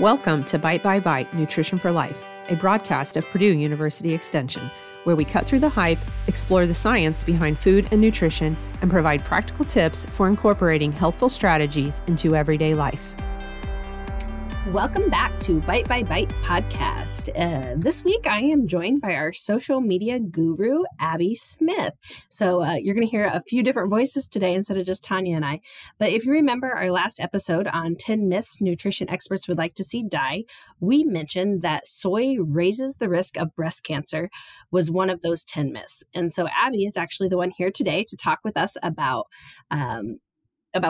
Welcome to Bite by Bite Nutrition for Life, a broadcast of Purdue University Extension, where we cut through the hype, explore the science behind food and nutrition, and provide practical tips for incorporating healthful strategies into everyday life. Welcome back to Bite by Bite podcast. This week, I am joined by our social media guru, Abby Smith. So you're going to hear a few different voices today instead of just Tanya and I. But if you remember our last episode on 10 myths nutrition experts would like to see die, we mentioned that soy raises the risk of breast cancer was one of those 10 myths. And so Abby is actually the one here today to talk with us about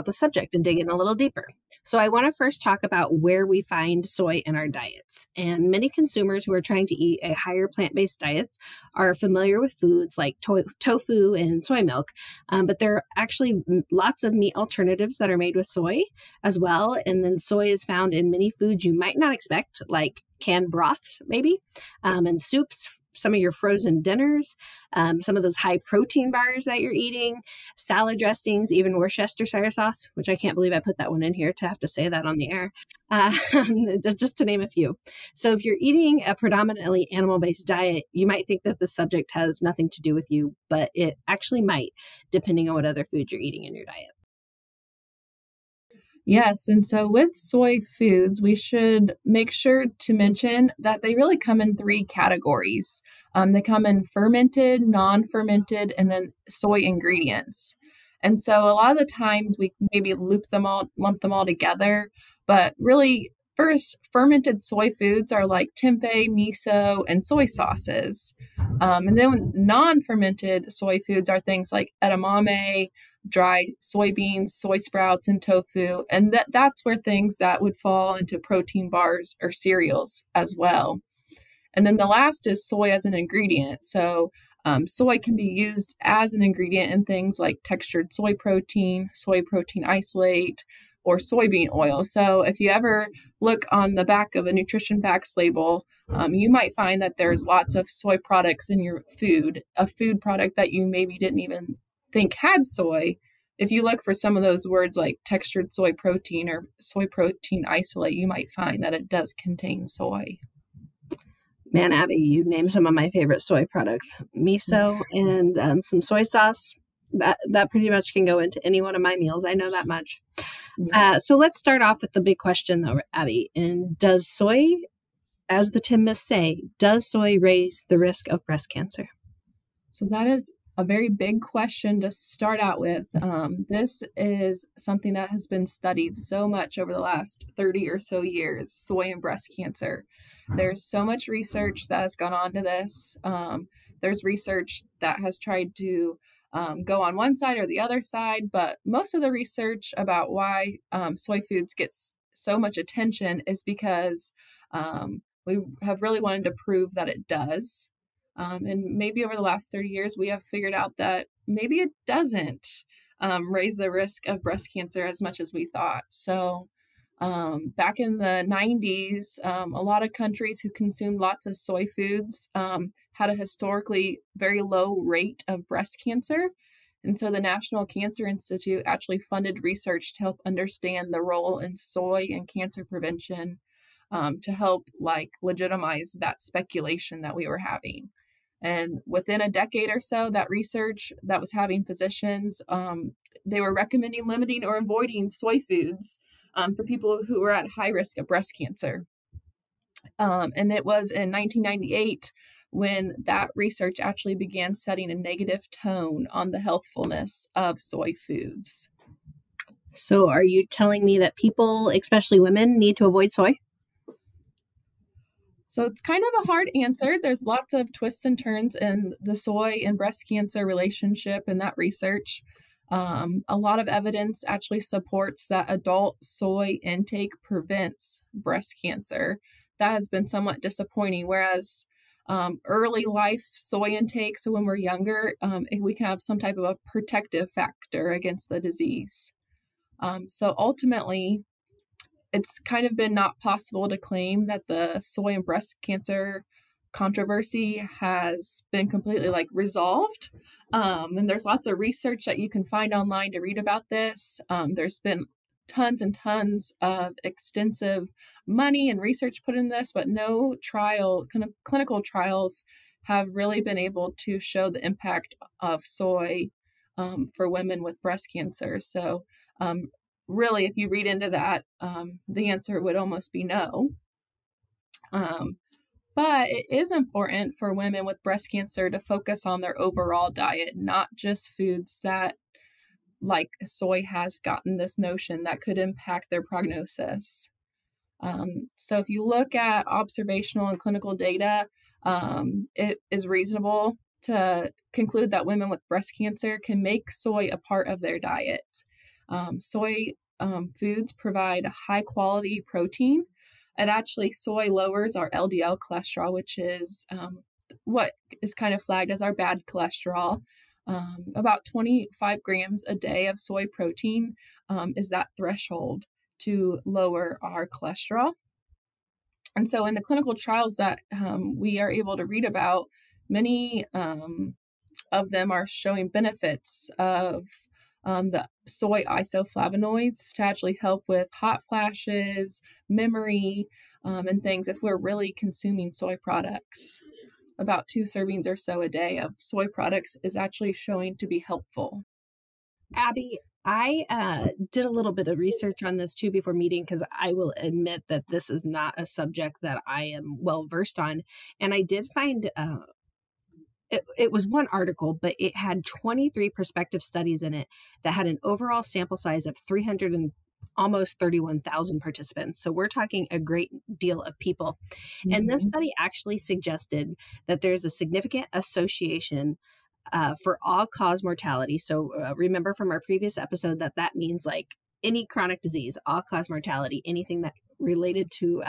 the subject and dig in a little deeper. So I want to first talk about where we find soy in our diets. And many consumers who are trying to eat a higher plant-based diet are familiar with foods like tofu and soy milk, but there are actually lots of meat alternatives that are made with soy as well. And then soy is found in many foods you might not expect, like canned broths maybe, and soups, some of your frozen dinners, some of those high protein bars that you're eating, salad dressings, even Worcestershire sauce, which I can't believe I put that one in here to have to say that on the air, just to name a few. So if you're eating a predominantly animal-based diet, you might think that the subject has nothing to do with you, but it actually might, depending on what other food you're eating in your diet. Yes. And so with soy foods, we should make sure to mention that they really come in three categories. They come in fermented, non-fermented, and then soy ingredients. And so a lot of the times we maybe lump them all together, but really first, fermented soy foods are like tempeh, miso, and soy sauces. And then non-fermented soy foods are things like edamame, dry soybeans, soy sprouts, and tofu. And that's where things that would fall into protein bars or cereals as well. And then the last is soy as an ingredient. So soy can be used as an ingredient in things like textured soy protein isolate, or soybean oil. So if you ever look on the back of a nutrition facts label, you might find that there's lots of soy products in your food, a food product that you maybe didn't even think had soy. If you look for some of those words like textured soy protein or soy protein isolate, you might find that it does contain soy. Man, Abby, you named some of my favorite soy products, miso and some soy sauce. That pretty much can go into any one of my meals. I know that much. Yes. So let's start off with the big question though, Abby. And does soy, as the 10 myths say, does soy raise the risk of breast cancer? So that is a very big question to start out with. This is something that has been studied so much over the last 30 or so years, soy and breast cancer. There's so much research that has gone on to this. There's research that has tried to go on one side or the other side, but most of the research about why soy foods get so much attention is because we have really wanted to prove that it does. And maybe over the last 30 years, we have figured out that maybe it doesn't raise the risk of breast cancer as much as we thought. So back in the 90s, a lot of countries who consumed lots of soy foods had a historically very low rate of breast cancer. And so the National Cancer Institute actually funded research to help understand the role in soy and cancer prevention to help legitimize that speculation that we were having. And within a decade or so, that research that was having physicians, they were recommending limiting or avoiding soy foods for people who were at high risk of breast cancer. And it was in 1998 when that research actually began setting a negative tone on the healthfulness of soy foods. So are you telling me that people, especially women, need to avoid soy? So it's kind of a hard answer. There's lots of twists and turns in the soy and breast cancer relationship in that research. A lot of evidence actually supports that adult soy intake prevents breast cancer. That has been somewhat disappointing, whereas early life soy intake, so when we're younger, we can have some type of a protective factor against the disease. So ultimately, it's kind of been not possible to claim that the soy and breast cancer controversy has been completely resolved. And there's lots of research that you can find online to read about this. There's been tons and tons of extensive money and research put in this, but no trial, kind of clinical trials have really been able to show the impact of soy for women with breast cancer. So really, if you read into that, the answer would almost be no. But it is important for women with breast cancer to focus on their overall diet, not just foods that, like soy has gotten this notion, that could impact their prognosis. So if you look at observational and clinical data, it is reasonable to conclude that women with breast cancer can make soy a part of their diet. Soy foods provide high quality protein, and actually soy lowers our LDL cholesterol, which is what is kind of flagged as our bad cholesterol. About 25 grams a day of soy protein is that threshold to lower our cholesterol. And so in the clinical trials that we are able to read about, many of them are showing benefits of the soy isoflavonoids to actually help with hot flashes, memory, and things if we're really consuming soy products. About 2 servings or so a day of soy products is actually showing to be helpful. Abby, I did a little bit of research on this too before meeting, because I will admit that this is not a subject that I am well versed on. And I did find it was one article, but it had 23 prospective studies in it that had an overall sample size of 300 and almost 31,000 participants. So we're talking a great deal of people. Mm-hmm. And this study actually suggested that there's a significant association for all-cause mortality. So remember from our previous episode that means like any chronic disease, all-cause mortality, anything that related to,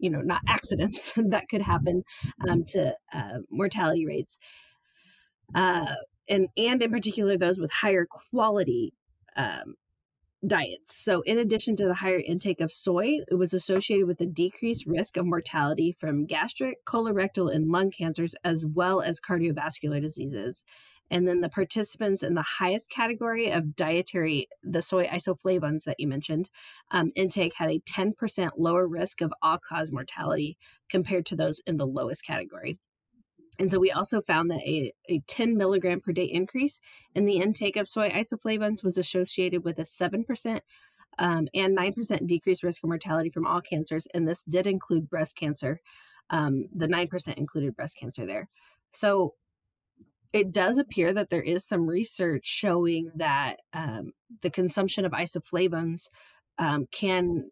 not accidents that could happen to mortality rates. And in particular, those with higher quality diets. So in addition to the higher intake of soy, it was associated with a decreased risk of mortality from gastric, colorectal, and lung cancers, as well as cardiovascular diseases. And then the participants in the highest category of the soy isoflavones that you mentioned, intake had a 10% lower risk of all-cause mortality compared to those in the lowest category. And so we also found that a 10 milligram per day increase in the intake of soy isoflavones was associated with a 7% and 9% decreased risk of mortality from all cancers. And this did include breast cancer. The 9% included breast cancer there. So it does appear that there is some research showing that the consumption of isoflavones can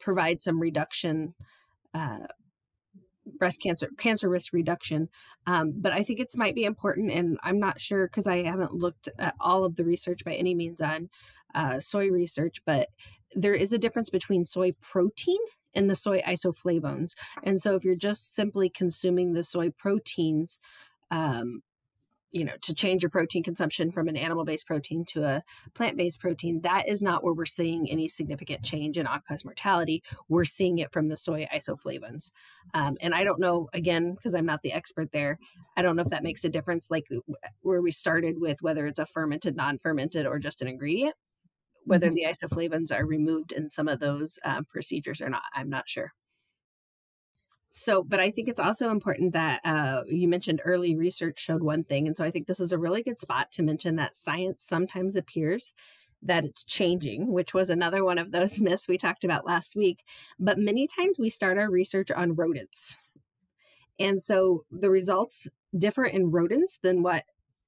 provide some reduction, breast cancer risk reduction. But I think it might be important, and I'm not sure because I haven't looked at all of the research by any means on soy research, but there is a difference between soy protein and the soy isoflavones. And so if you're just simply consuming the soy proteins, to change your protein consumption from an animal-based protein to a plant-based protein, that is not where we're seeing any significant change in all-cause mortality. We're seeing it from the soy isoflavones. And I don't know, again, because I'm not the expert there, I don't know if that makes a difference, like where we started with whether it's a fermented, non-fermented, or just an ingredient, whether the isoflavones are removed in some of those procedures or not. I'm not sure. So, but I think it's also important that you mentioned early research showed one thing. And so I think this is a really good spot to mention that science sometimes appears that it's changing, which was another one of those myths we talked about last week. But many times we start our research on rodents. And so the results differ in rodents than what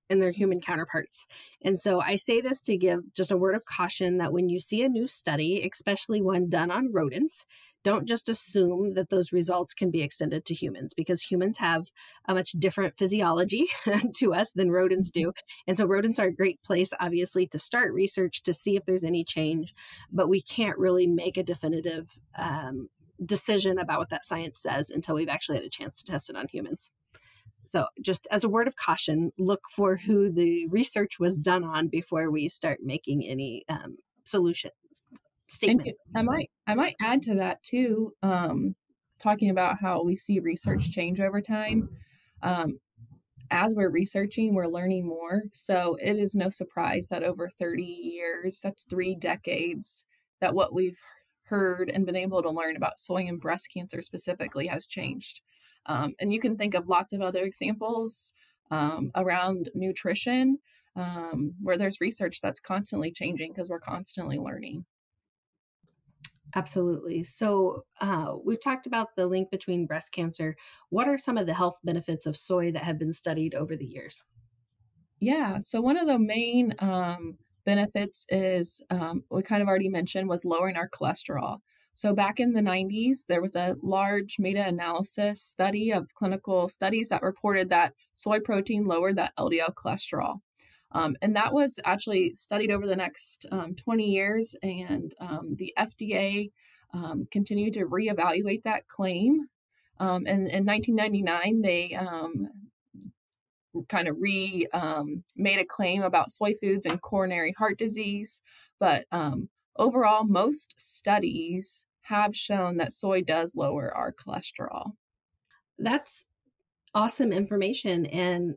in their human counterparts. And so I say this to give just a word of caution that when you see a new study, especially one done on rodents, don't just assume that those results can be extended to humans, because humans have a much different physiology to us than rodents do. And so rodents are a great place, obviously, to start research to see if there's any change, but we can't really make a definitive decision about what that science says until we've actually had a chance to test it on humans. So just as a word of caution, look for who the research was done on before we start making any solutions. Statement. I might add to that too, talking about how we see research change over time. as we're researching, we're learning more. So it is no surprise that over 30 years, that's 3 decades, that what we've heard and been able to learn about soy and breast cancer specifically has changed. And you can think of lots of other examples around nutrition, where there's research that's constantly changing because we're constantly learning. Absolutely. So we've talked about the link between breast cancer. What are some of the health benefits of soy that have been studied over the years? Yeah. So one of the main benefits is, we kind of already mentioned, was lowering our cholesterol. So back in the 90s, there was a large meta-analysis study of clinical studies that reported that soy protein lowered that LDL cholesterol. And that was actually studied over the next 20 years, and the FDA continued to reevaluate that claim. And in 1999, they kind of made a claim about soy foods and coronary heart disease. But overall, most studies have shown that soy does lower our cholesterol. That's awesome information. And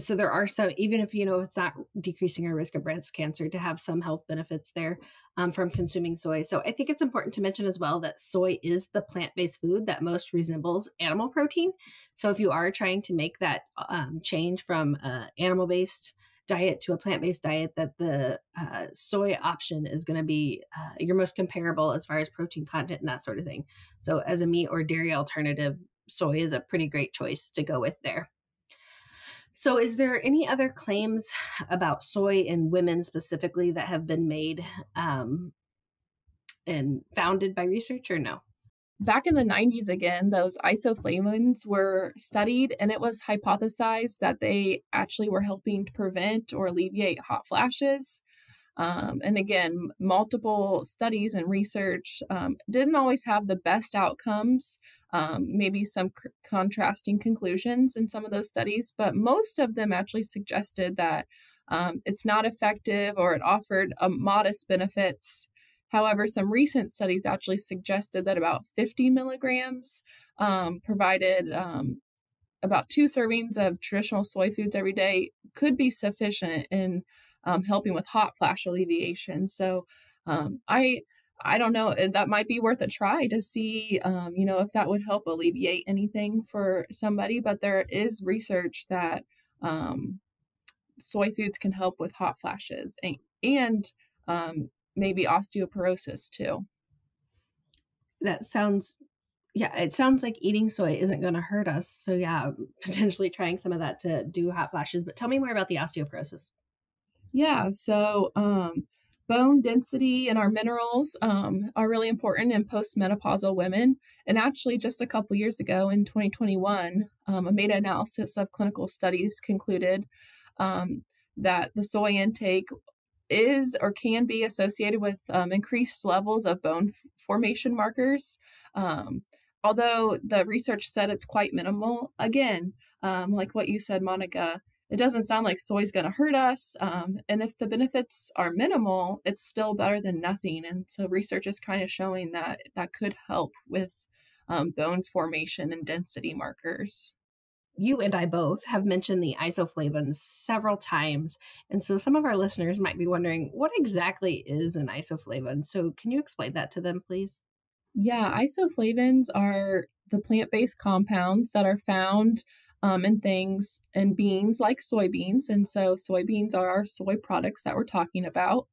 so there are some, even if, you know, it's not decreasing our risk of breast cancer, to have some health benefits there from consuming soy. So I think it's important to mention as well that soy is the plant-based food that most resembles animal protein. So if you are trying to make that change from animal-based diet to a plant-based diet, that the soy option is going to be your most comparable as far as protein content and that sort of thing. So as a meat or dairy alternative, soy is a pretty great choice to go with there. So is there any other claims about soy and women specifically that have been made and founded by research, or no? Back in the 90s, again, those isoflavones were studied, and it was hypothesized that they actually were helping to prevent or alleviate hot flashes. And again, multiple studies and research didn't always have the best outcomes, maybe some contrasting conclusions in some of those studies, but most of them actually suggested that it's not effective, or it offered modest benefits. However, some recent studies actually suggested that about 50 milligrams provided about 2 servings of traditional soy foods every day could be sufficient in helping with hot flash alleviation. So I don't know, that might be worth a try to see, you know, if that would help alleviate anything for somebody. But there is research that soy foods can help with hot flashes and maybe osteoporosis too. That sounds, yeah, it sounds like eating soy isn't going to hurt us. So yeah, potentially trying some of that to do hot flashes. But tell me more about the osteoporosis. Yeah, so bone density and our minerals are really important in postmenopausal women. And actually, just a couple years ago in 2021, a meta-analysis of clinical studies concluded that the soy intake is or can be associated with increased levels of bone formation markers. Although the research said it's quite minimal, again, like what you said, Monica, it doesn't sound like soy is going to hurt us. And if the benefits are minimal, it's still better than nothing. And so research is kind of showing that that could help with bone formation and density markers. You and I both have mentioned the isoflavones several times. And so some of our listeners might be wondering, what exactly is an isoflavone? So can you explain that to them, please? Yeah, isoflavones are the plant-based compounds that are found and things and beans like soybeans. And so soybeans are our soy products that we're talking about.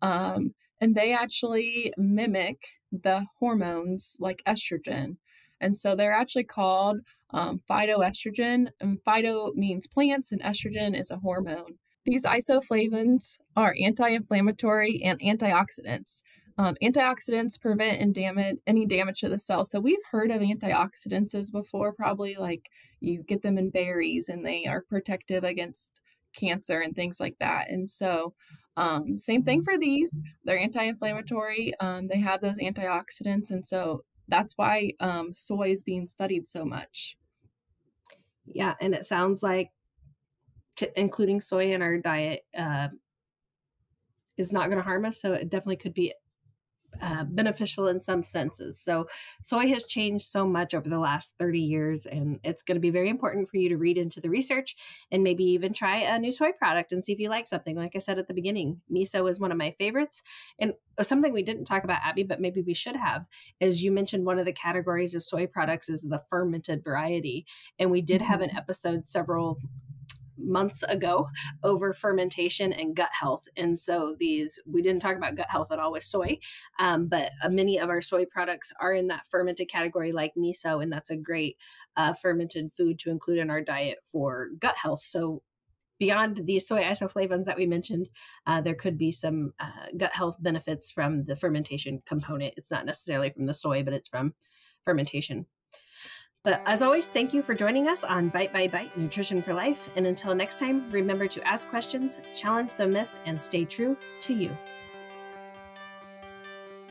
And they actually mimic the hormones like estrogen. And so they're actually called phytoestrogen. And phyto means plants, and estrogen is a hormone. These isoflavones are anti-inflammatory and antioxidants. Antioxidants prevent and damage any damage to the cell. So we've heard of antioxidants before, probably like you get them in berries, and they are protective against cancer and things like that. And so same thing for these. They're anti-inflammatory. They have those antioxidants. And so that's why soy is being studied so much. Yeah. And it sounds like including soy in our diet is not going to harm us. So it definitely could be beneficial in some senses. So soy has changed so much over the last 30 years, and it's going to be very important for you to read into the research and maybe even try a new soy product and see if you like something. Like I said at the beginning, miso is one of my favorites. And something we didn't talk about, Abby, but maybe we should have, is you mentioned one of the categories of soy products is the fermented variety. And we did have an episode several months ago over fermentation and gut health. And so these, we didn't talk about gut health at all with soy, but many of our soy products are in that fermented category like miso, and that's a great fermented food to include in our diet for gut health. So beyond the soy isoflavones that we mentioned, there could be some gut health benefits from the fermentation component. It's not necessarily from the soy, but it's from fermentation. But as always, thank you for joining us on Bite by Bite Nutrition for Life. And until next time, remember to ask questions, challenge the myths, and stay true to you.